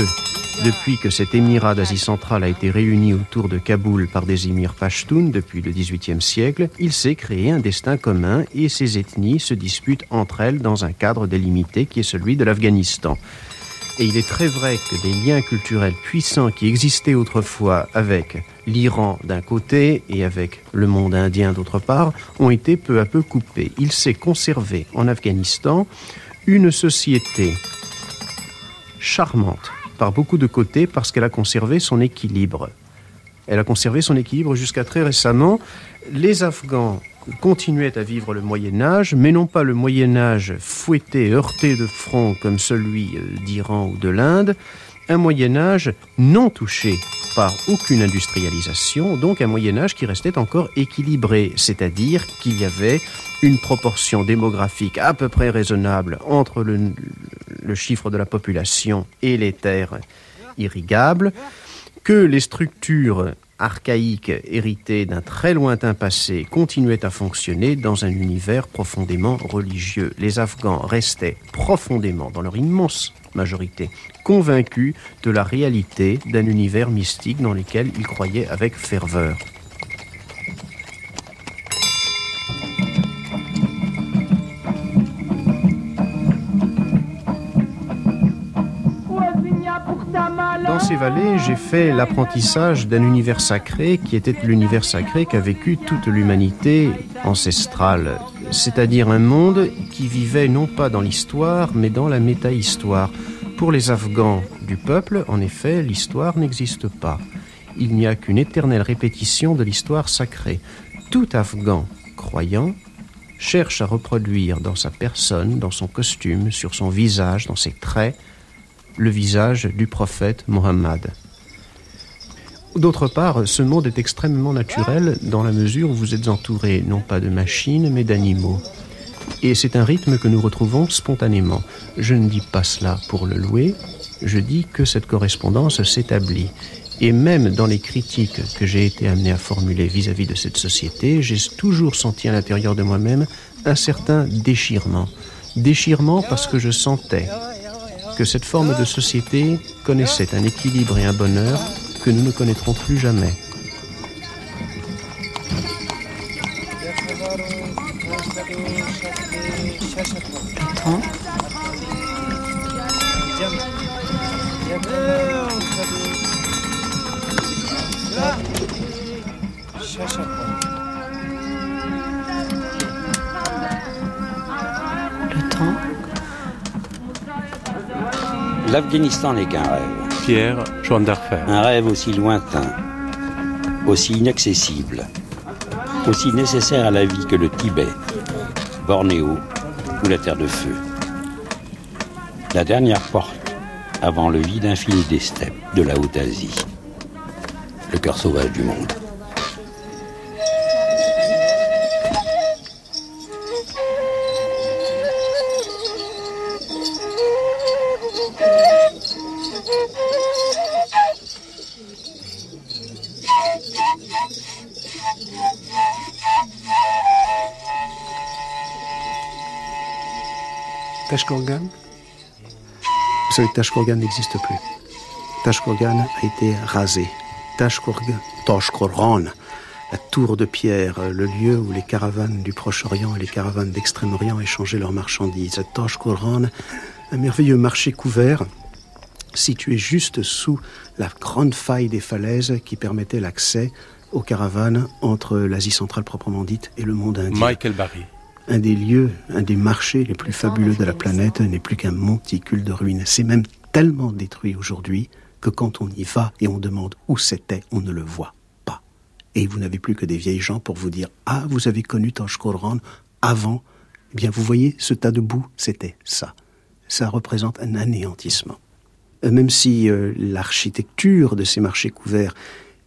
depuis que cet émirat d'Asie centrale a été réuni autour de Kaboul par des émirs pashtuns depuis le dix-huitième siècle, il s'est créé un destin commun et ces ethnies se disputent entre elles dans un cadre délimité qui est celui de l'Afghanistan. Et il est très vrai que des liens culturels puissants qui existaient autrefois avec l'Iran d'un côté et avec le monde indien d'autre part ont été peu à peu coupés. Il s'est conservé en Afghanistan une société charmante par beaucoup de côtés parce qu'elle a conservé son équilibre. Elle a conservé son équilibre jusqu'à très récemment. Les Afghans continuaient à vivre le Moyen-Âge, mais non pas le Moyen-Âge fouetté, heurté de front comme celui d'Iran ou de l'Inde, un Moyen-Âge non touché par aucune industrialisation, donc un Moyen-Âge qui restait encore équilibré, c'est-à-dire qu'il y avait une proportion démographique à peu près raisonnable entre le, le chiffre de la population et les terres irrigables, que les structures archaïques héritées d'un très lointain passé continuaient à fonctionner dans un univers profondément religieux. Les Afghans restaient profondément, dans leur immense majorité, convaincus de la réalité d'un univers mystique dans lequel ils croyaient avec ferveur. Dans ces vallées, j'ai fait l'apprentissage d'un univers sacré qui était l'univers sacré qu'a vécu toute l'humanité ancestrale, c'est-à-dire un monde qui vivait non pas dans l'histoire, mais dans la métahistoire. Pour les Afghans du peuple, en effet, l'histoire n'existe pas. Il n'y a qu'une éternelle répétition de l'histoire sacrée. Tout Afghan croyant cherche à reproduire dans sa personne, dans son costume, sur son visage, dans ses traits, le visage du prophète Mohammed. D'autre part, ce monde est extrêmement naturel dans la mesure où vous êtes entouré non pas de machines mais d'animaux. Et c'est un rythme que nous retrouvons spontanément. Je ne dis pas cela pour le louer, je dis que cette correspondance s'établit. Et même dans les critiques que j'ai été amené à formuler vis-à-vis de cette société, j'ai toujours senti à l'intérieur de moi-même un certain déchirement. Déchirement parce que je sentais que cette forme de société connaissait un équilibre et un bonheur que nous ne connaîtrons plus jamais. Attends. Le temps. L'Afghanistan n'est qu'un rêve. Pierre Jean Darfer. Un rêve aussi lointain, aussi inaccessible, aussi nécessaire à la vie que le Tibet, Bornéo ou la Terre de Feu. La dernière porte avant le vide infini des steppes de la Haute-Asie, le cœur sauvage du monde. Tachkourgan, vous savez que Tachkourgan n'existe plus. Tachkourgan a été rasé. Tachkourgan, Tachkourgan la tour de pierre, le lieu où les caravanes du Proche-Orient et les caravanes d'Extrême-Orient échangeaient leurs marchandises. Tachkourgan, un merveilleux marché couvert, situé juste sous la grande faille des falaises qui permettait l'accès aux caravanes entre l'Asie centrale proprement dite et le monde indien. Michael Barry. Un des lieux, un des marchés les plus fabuleux de la planète n'est plus qu'un monticule de ruines. C'est même tellement détruit aujourd'hui que quand on y va et on demande où c'était, on ne le voit pas. Et vous n'avez plus que des vieilles gens pour vous dire « Ah, vous avez connu Tachkourgan avant ». Eh bien, vous voyez, ce tas de boue, c'était ça. Ça représente un anéantissement. Même si euh, l'architecture de ces marchés couverts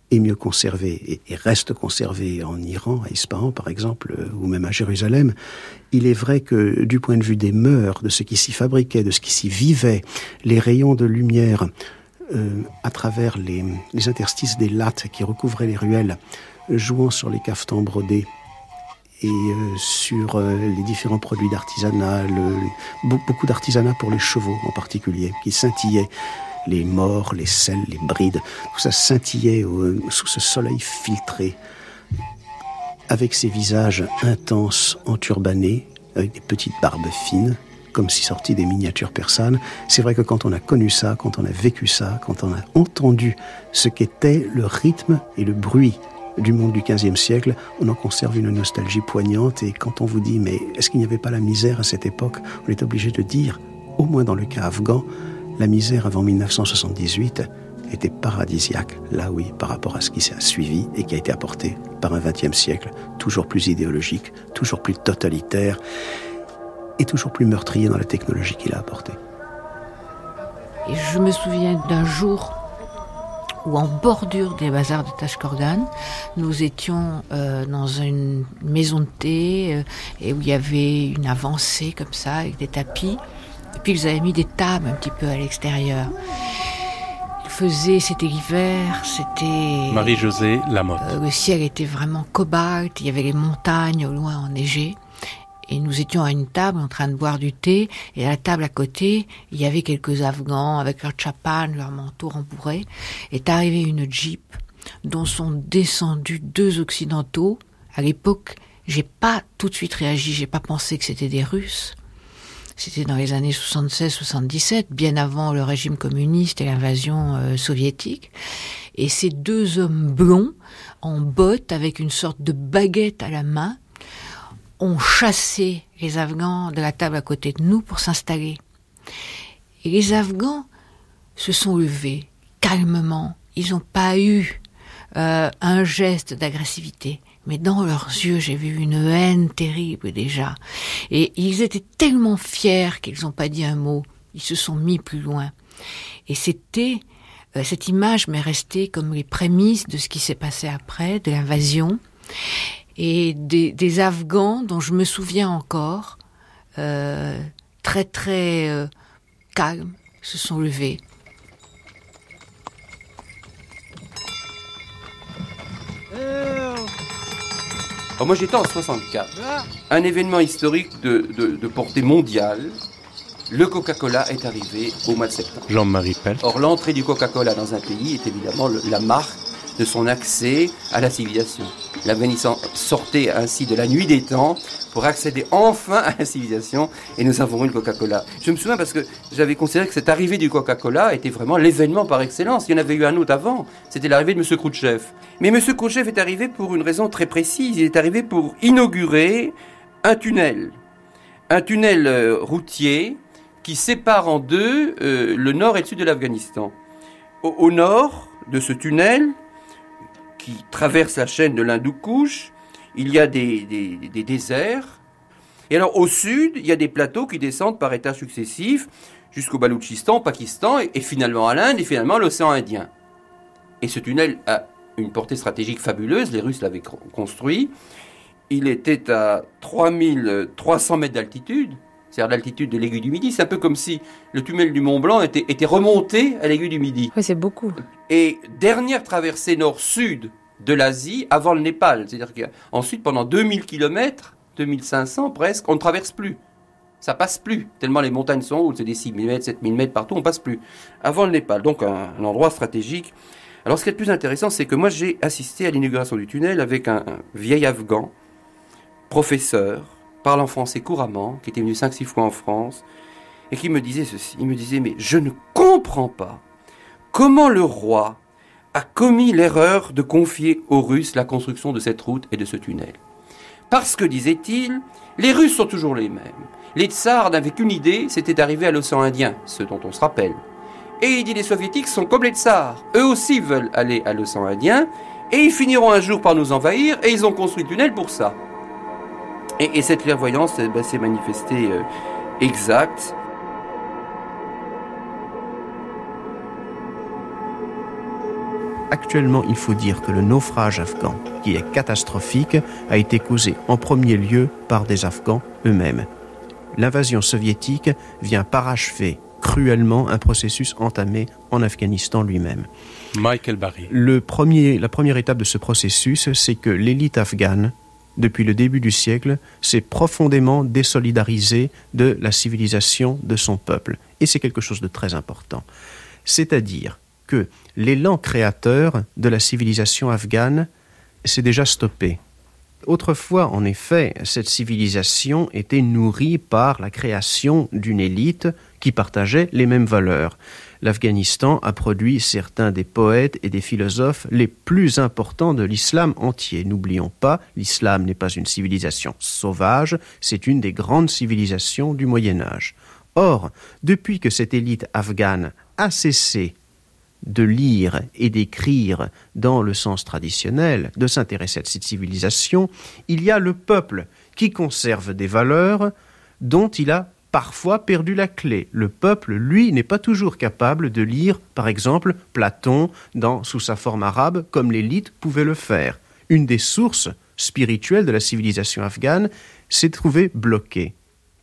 est mieux conservée et, et reste conservée en Iran, à Ispahan par exemple, euh, ou même à Jérusalem, il est vrai que du point de vue des mœurs, de ce qui s'y fabriquait, de ce qui s'y vivait, les rayons de lumière euh, à travers les, les interstices des lattes qui recouvraient les ruelles, jouant sur les cafetans brodés, et euh, sur euh, les différents produits d'artisanat, le, be- beaucoup d'artisanat pour les chevaux en particulier, qui scintillaient, les mors, les selles, les brides, tout ça scintillait euh, sous ce soleil filtré, avec ces visages intenses, enturbanés, avec des petites barbes fines, comme si sorties des miniatures persanes. C'est vrai que quand on a connu ça, quand on a vécu ça, quand on a entendu ce qu'était le rythme et le bruit du monde du quinzième siècle, on en conserve une nostalgie poignante. Et quand on vous dit « mais est-ce qu'il n'y avait pas la misère à cette époque ?», on est obligé de dire, au moins dans le cas afghan, la misère avant dix-neuf cent soixante-dix-huit était paradisiaque, là oui, par rapport à ce qui s'est suivi et qui a été apporté par un vingtième siècle, toujours plus idéologique, toujours plus totalitaire et toujours plus meurtrier dans la technologie qu'il a apportée. Et je me souviens d'un jour où en bordure des bazars de Tachkordane, nous étions euh, dans une maison de thé euh, et où il y avait une avancée comme ça avec des tapis. Et puis ils avaient mis des tables un petit peu à l'extérieur. Ils faisaient, c'était l'hiver, c'était... Marie-Josée Lamotte. Euh, le ciel était vraiment cobalt, il y avait les montagnes au loin enneigées. Et nous étions à une table en train de boire du thé, et à la table à côté, il y avait quelques Afghans avec leur chapan, leur manteau rembourré. Est arrivée une jeep dont sont descendus deux occidentaux. À l'époque, j'ai pas tout de suite réagi, j'ai pas pensé que c'était des Russes. C'était dans les années soixante-seize soixante-dix-sept, bien avant le régime communiste et l'invasion euh, soviétique. Et ces deux hommes blonds, en bottes, avec une sorte de baguette à la main, ont chassé les Afghans de la table à côté de nous pour s'installer. Et les Afghans se sont levés calmement. Ils n'ont pas eu euh, un geste d'agressivité. Mais dans leurs yeux, j'ai vu une haine terrible déjà. Et ils étaient tellement fiers qu'ils n'ont pas dit un mot. Ils se sont mis plus loin. Et c'était... Euh, cette image m'est restée comme les prémices de ce qui s'est passé après, de l'invasion... Et des, des Afghans dont je me souviens encore, euh, très très euh, calmes, se sont levés. Alors moi j'étais en soixante-quatre. Un événement historique de, de, de portée mondiale. Le Coca-Cola est arrivé au mois de septembre. Jean-Marie Pelt. Or l'entrée du Coca-Cola dans un pays est évidemment le, la marque de son accès à la civilisation. L'Afghanistan sortait ainsi de la nuit des temps pour accéder enfin à la civilisation, et nous avons eu le Coca-Cola. Je me souviens parce que j'avais considéré que cette arrivée du Coca-Cola était vraiment l'événement par excellence. Il y en avait eu un autre avant, c'était l'arrivée de M. Khrouchtchev. Mais M. Khrouchtchev est arrivé pour une raison très précise. Il est arrivé pour inaugurer un tunnel, un tunnel routier qui sépare en deux euh, le nord et le sud de l'Afghanistan. Au, au nord de ce tunnel, qui traverse la chaîne de l'Hindoukouche, il y a des, des, des déserts. Et alors au sud, il y a des plateaux qui descendent par étapes successives jusqu'au Baloutchistan, au Pakistan et, et finalement à l'Inde et finalement à l'océan Indien. Et ce tunnel a une portée stratégique fabuleuse, les Russes l'avaient construit. Il était à trois mille trois cents mètres d'altitude, c'est-à-dire l'altitude de l'aiguille du Midi. C'est un peu comme si le tunnel du Mont-Blanc était, était remonté à l'aiguille du Midi. Oui, c'est beaucoup. Et dernière traversée nord-sud de l'Asie avant le Népal. C'est-à-dire qu'ensuite, pendant deux mille kilomètres, deux mille cinq cents presque, on ne traverse plus. Ça passe plus, tellement les montagnes sont hautes. C'est des six mille mètres, sept mille mètres partout, on ne passe plus. Avant le Népal, donc un, un endroit stratégique Alors ce qui est le plus intéressant, c'est que moi j'ai assisté à l'inauguration du tunnel avec un, un vieil Afghan, professeur, parlant français couramment, qui était venu cinq six fois en France, et qui me disait ceci, il me disait « Mais je ne comprends pas comment le roi a commis l'erreur de confier aux Russes la construction de cette route et de ce tunnel. Parce que, disait-il, les Russes sont toujours les mêmes. Les tsars n'avaient qu'une idée, c'était d'arriver à l'océan Indien, ce dont on se rappelle. Et il dit les soviétiques sont comme les tsars, eux aussi veulent aller à l'océan Indien, et ils finiront un jour par nous envahir, et ils ont construit le tunnel pour ça. » Et, et cette clairvoyance ben, s'est manifestée euh, exacte. Actuellement, il faut dire que le naufrage afghan, qui est catastrophique, a été causé en premier lieu par des Afghans eux-mêmes. L'invasion soviétique vient parachever cruellement un processus entamé en Afghanistan lui-même. Michael Barry. Le premier, la première étape de ce processus, c'est que l'élite afghane, depuis le début du siècle, s'est profondément désolidarisée de la civilisation de son peuple. Et c'est quelque chose de très important. C'est-à-dire que l'élan créateur de la civilisation afghane s'est déjà stoppé. Autrefois, en effet, cette civilisation était nourrie par la création d'une élite qui partageait les mêmes valeurs. L'Afghanistan a produit certains des poètes et des philosophes les plus importants de l'islam entier. N'oublions pas, l'islam n'est pas une civilisation sauvage, c'est une des grandes civilisations du Moyen-Âge. Or, depuis que cette élite afghane a cessé de lire et d'écrire dans le sens traditionnel, de s'intéresser à cette civilisation, il y a le peuple qui conserve des valeurs dont il a parfois perdu la clé. Le peuple, lui, n'est pas toujours capable de lire, par exemple, Platon dans, sous sa forme arabe, comme l'élite pouvait le faire. Une des sources spirituelles de la civilisation afghane s'est trouvée bloquée,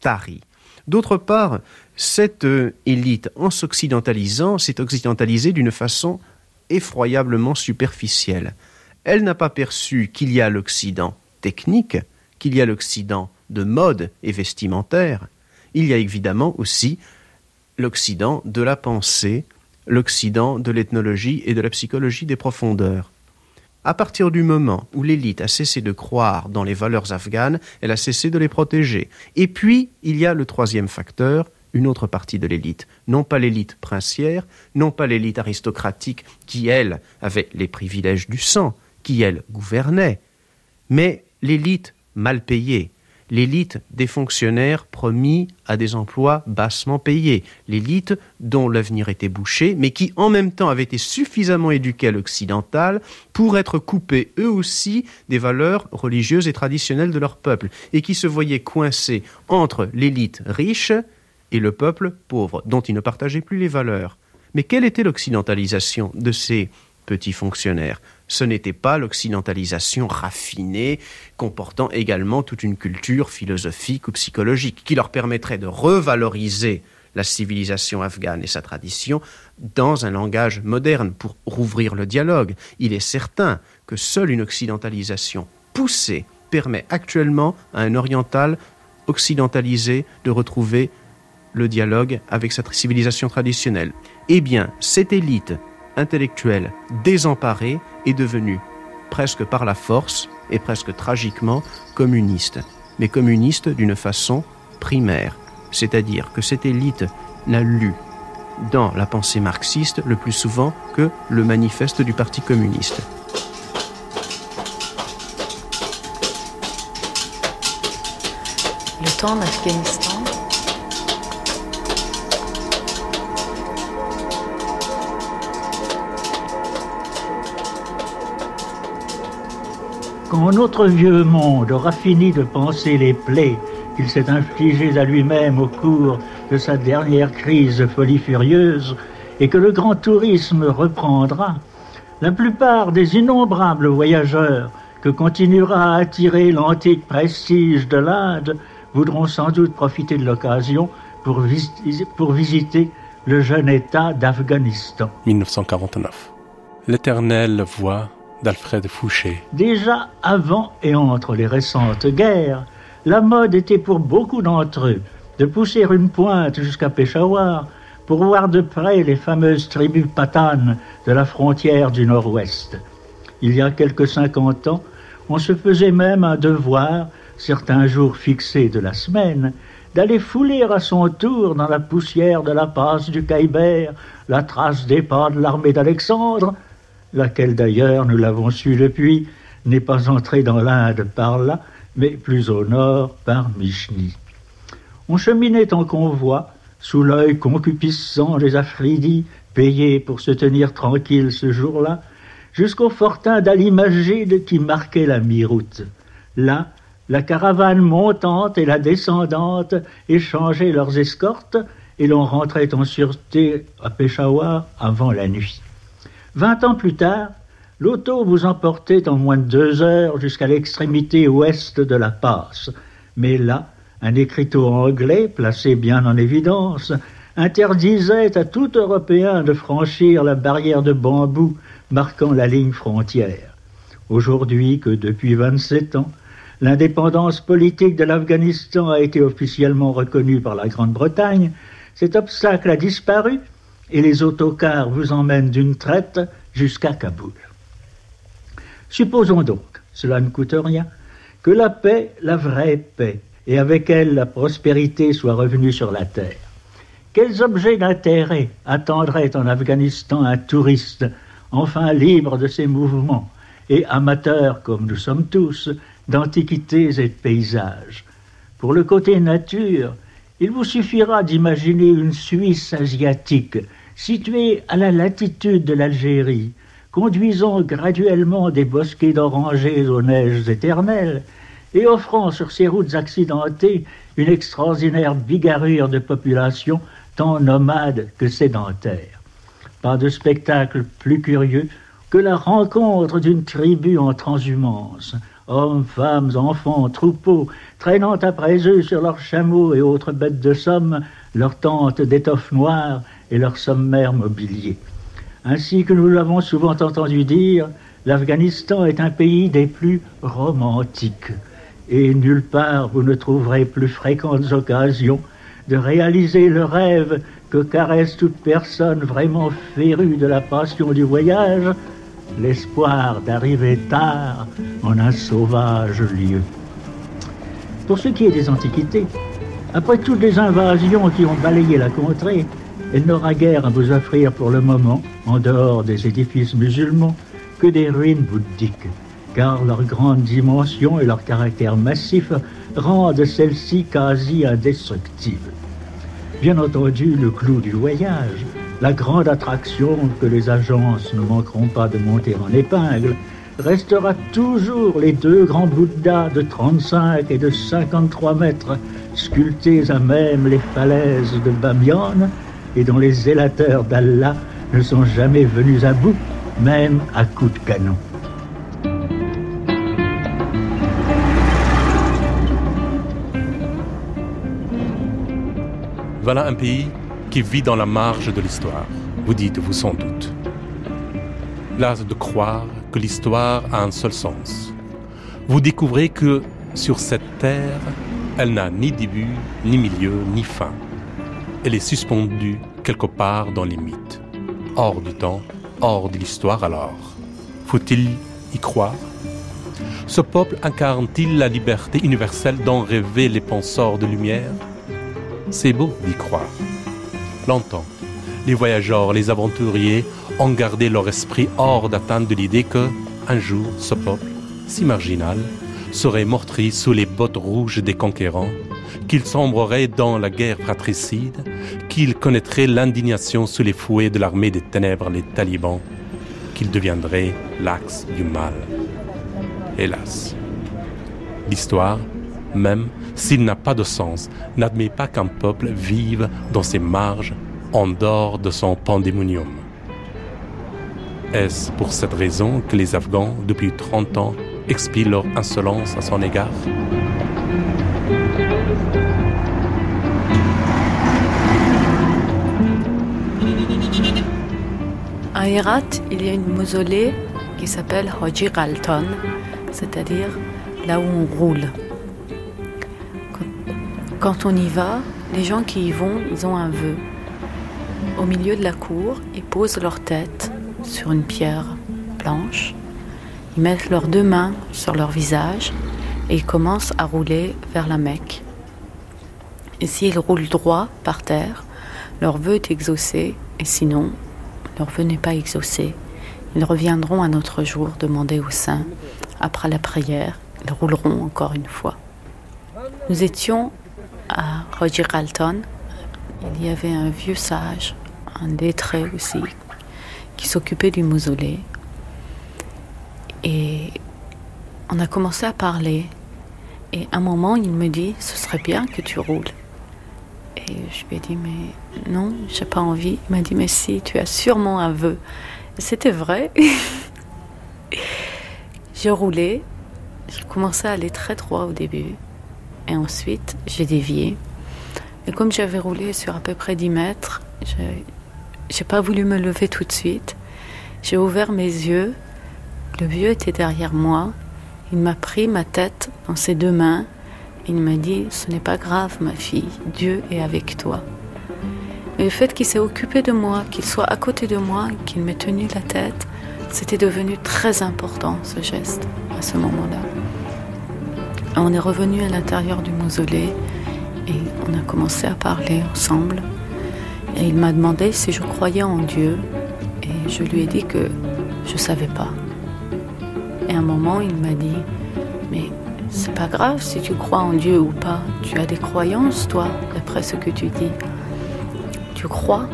tarie. D'autre part, cette élite, en s'occidentalisant, s'est occidentalisée d'une façon effroyablement superficielle. Elle n'a pas perçu qu'il y a l'Occident technique, qu'il y a l'Occident de mode et vestimentaire. Il y a évidemment aussi l'Occident de la pensée, l'Occident de l'ethnologie et de la psychologie des profondeurs. À partir du moment où l'élite a cessé de croire dans les valeurs afghanes, elle a cessé de les protéger. Et puis, il y a le troisième facteur, une autre partie de l'élite. Non pas l'élite princière, non pas l'élite aristocratique qui, elle, avait les privilèges du sang, qui, elle, gouvernait, mais l'élite mal payée, l'élite des fonctionnaires promis à des emplois bassement payés, l'élite dont l'avenir était bouché, mais qui en même temps avaient été suffisamment éduqués à l'occidental pour être coupés eux aussi des valeurs religieuses et traditionnelles de leur peuple, et qui se voyaient coincés entre l'élite riche et le peuple pauvre, dont ils ne partageaient plus les valeurs. Mais quelle était l'occidentalisation de ces petits fonctionnaires ? Ce n'était pas l'occidentalisation raffinée, comportant également toute une culture philosophique ou psychologique, qui leur permettrait de revaloriser la civilisation afghane et sa tradition dans un langage moderne pour rouvrir le dialogue. Il est certain que seule une occidentalisation poussée permet actuellement à un oriental occidentalisé de retrouver le dialogue avec sa civilisation traditionnelle. Eh bien, cette élite intellectuelle désemparée est devenue, presque par la force et presque tragiquement, communiste. Mais communiste d'une façon primaire, c'est-à-dire que cette élite n'a lu dans la pensée marxiste le plus souvent que le manifeste du Parti communiste. Le temps en Afghanistan. Quand notre vieux monde aura fini de panser les plaies qu'il s'est infligées à lui-même au cours de sa dernière crise de folie furieuse et que le grand tourisme reprendra, la plupart des innombrables voyageurs que continuera à attirer l'antique prestige de l'Inde voudront sans doute profiter de l'occasion pour, vis- pour visiter le jeune État d'Afghanistan. dix-neuf cent quarante-neuf. L'éternelle voix d'Alfred Fouché. Déjà avant et entre les récentes guerres, la mode était pour beaucoup d'entre eux de pousser une pointe jusqu'à Peshavar pour voir de près les fameuses tribus patanes de la frontière du Nord-Ouest. Il y a quelque cinquante ans, on se faisait même un devoir, certains jours fixés de la semaine, d'aller fouler à son tour dans la poussière de la passe du Khyber la trace des pas de l'armée d'Alexandre, laquelle d'ailleurs, nous l'avons su depuis, n'est pas entrée dans l'Inde par là, mais plus au nord par Michni. On cheminait en convoi, sous l'œil concupiscent des Afridis, payés pour se tenir tranquilles ce jour-là, jusqu'au fortin d'Ali Majid qui marquait la mi-route. Là, la caravane montante et la descendante échangeaient leurs escortes et l'on rentrait en sûreté à Peshawar avant la nuit. Vingt ans plus tard, l'auto vous emportait en moins de deux heures jusqu'à l'extrémité ouest de la passe. Mais là, un écriteau anglais, placé bien en évidence, interdisait à tout Européen de franchir la barrière de bambou marquant la ligne frontière. Aujourd'hui que depuis vingt-sept ans, l'indépendance politique de l'Afghanistan a été officiellement reconnue par la Grande-Bretagne, cet obstacle a disparu et les autocars vous emmènent d'une traite jusqu'à Kaboul. Supposons donc, cela ne coûte rien, que la paix, la vraie paix, et avec elle la prospérité soit revenue sur la terre. Quels objets d'intérêt attendraient en Afghanistan un touriste, enfin libre de ses mouvements, et amateur, comme nous sommes tous, d'antiquités et de paysages? Pour le côté nature, il vous suffira d'imaginer une Suisse asiatique, située à la latitude de l'Algérie, conduisant graduellement des bosquets d'orangers aux neiges éternelles, et offrant sur ces routes accidentées une extraordinaire bigarrure de population tant nomade que sédentaire. Pas de spectacle plus curieux que la rencontre d'une tribu en transhumance, hommes, femmes, enfants, troupeaux, traînant après eux sur leurs chameaux et autres bêtes de somme leurs tentes d'étoffe noire et leurs sommaires mobiliers. Ainsi que nous l'avons souvent entendu dire, l'Afghanistan est un pays des plus romantiques. Et nulle part vous ne trouverez plus fréquentes occasions de réaliser le rêve que caresse toute personne vraiment férue de la passion du voyage, l'espoir d'arriver tard en un sauvage lieu. Pour ce qui est des antiquités, après toutes les invasions qui ont balayé la contrée, elle n'aura guère à vous offrir pour le moment, en dehors des édifices musulmans, que des ruines bouddhiques, car leurs grandes dimensions et leur caractère massif rendent celles-ci quasi indestructibles. Bien entendu, le clou du voyage, la grande attraction que les agences ne manqueront pas de monter en épingle, restera toujours les deux grands Bouddhas de trente-cinq et de cinquante-trois mètres, sculptés à même les falaises de Bamiyan et dont les zélateurs d'Allah ne sont jamais venus à bout, même à coups de canon. Voilà un pays qui vit dans la marge de l'histoire, vous dites-vous sans doute. Las de croire que l'histoire a un seul sens, vous découvrez que sur cette terre, elle n'a ni début, ni milieu, ni fin. Elle est suspendue quelque part dans les mythes, hors du temps, hors de l'histoire alors. Faut-il y croire? Ce peuple incarne-t-il la liberté universelle dont rêvaient les penseurs de lumière? C'est beau d'y croire. Longtemps, les voyageurs, les aventuriers ont gardé leur esprit hors d'atteinte de l'idée que, un jour, ce peuple, si marginal, serait meurtri sous les bottes rouges des conquérants, qu'il sombrerait dans la guerre fratricide, qu'il connaîtrait l'indignation sous les fouets de l'armée des ténèbres, les talibans, qu'il deviendrait l'axe du mal. Hélas, l'histoire, même s'il n'a pas de sens, n'admet pas qu'un peuple vive dans ses marges, en dehors de son pandémonium. Est-ce pour cette raison que les Afghans, depuis trente ans, expient leur insolence à son égard ? À Herat, il y a une mausolée qui s'appelle Hadji Qaltan, c'est-à-dire là où on roule. Quand on y va, les gens qui y vont, ils ont un vœu. au milieu de la cour et posent leur tête sur une pierre blanche. Ils mettent leurs deux mains sur leur visage et ils commencent à rouler vers la Mecque. Et s'ils roulent droit par terre, leur vœu est exaucé, et sinon, leur vœu n'est pas exaucé. Ils reviendront un autre jour demander au saint. Après la prière, ils rouleront encore une fois. Nous étions à Roger Alton. Il y avait un vieux sage, un lettré aussi, qui s'occupait du mausolée. Et on a commencé à parler. Et à un moment, il me dit « Ce serait bien que tu roules ». Et je lui ai dit « Mais non, j'ai pas envie ». Il m'a dit « Mais si, tu as sûrement un vœu ». C'était vrai. J'ai roulé. J'ai commencé à aller très droit au début. Et ensuite, j'ai dévié. Et comme j'avais roulé sur à peu près dix mètres, je j'ai pas voulu me lever tout de suite. J'ai ouvert mes yeux. Le vieux était derrière moi. Il m'a pris ma tête dans ses deux mains. Il m'a dit « Ce n'est pas grave, ma fille. Dieu est avec toi. » Et le fait qu'il s'est occupé de moi, qu'il soit à côté de moi, qu'il m'ait tenu la tête, c'était devenu très important, ce geste, à ce moment-là. Et on est revenu à l'intérieur du mausolée et on a commencé à parler ensemble. Et il m'a demandé si je croyais en Dieu et je lui ai dit que je ne savais pas. Et à un moment, il m'a dit « Mais c'est pas grave si tu crois en Dieu ou pas. Tu as des croyances, toi, d'après ce que tu dis. » Tu crois,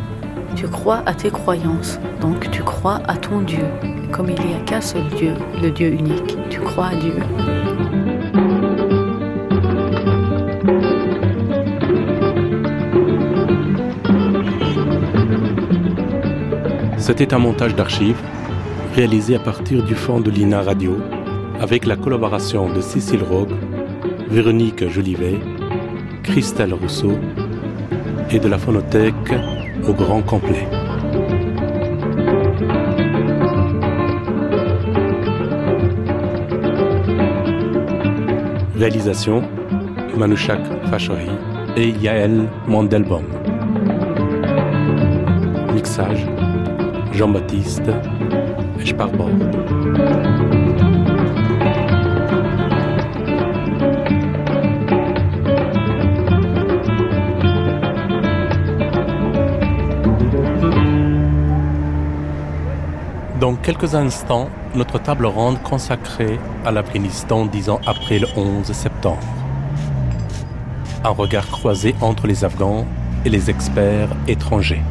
tu crois à tes croyances, donc tu crois à ton Dieu. Comme il n'y a qu'un seul Dieu, le Dieu unique, tu crois à Dieu. C'était un montage d'archives réalisé à partir du fond de l'I N A Radio avec la collaboration de Cécile Rogue, Véronique Jolivet, Christelle Rousseau, et de la phonothèque au grand complet. Réalisation Manouchak Fashoy et Yaël Mandelbaum. Mixage Jean-Baptiste Esparborg. Dans quelques instants, notre table ronde consacrée à l'Afghanistan dix ans après le onze septembre. Un regard croisé entre les Afghans et les experts étrangers.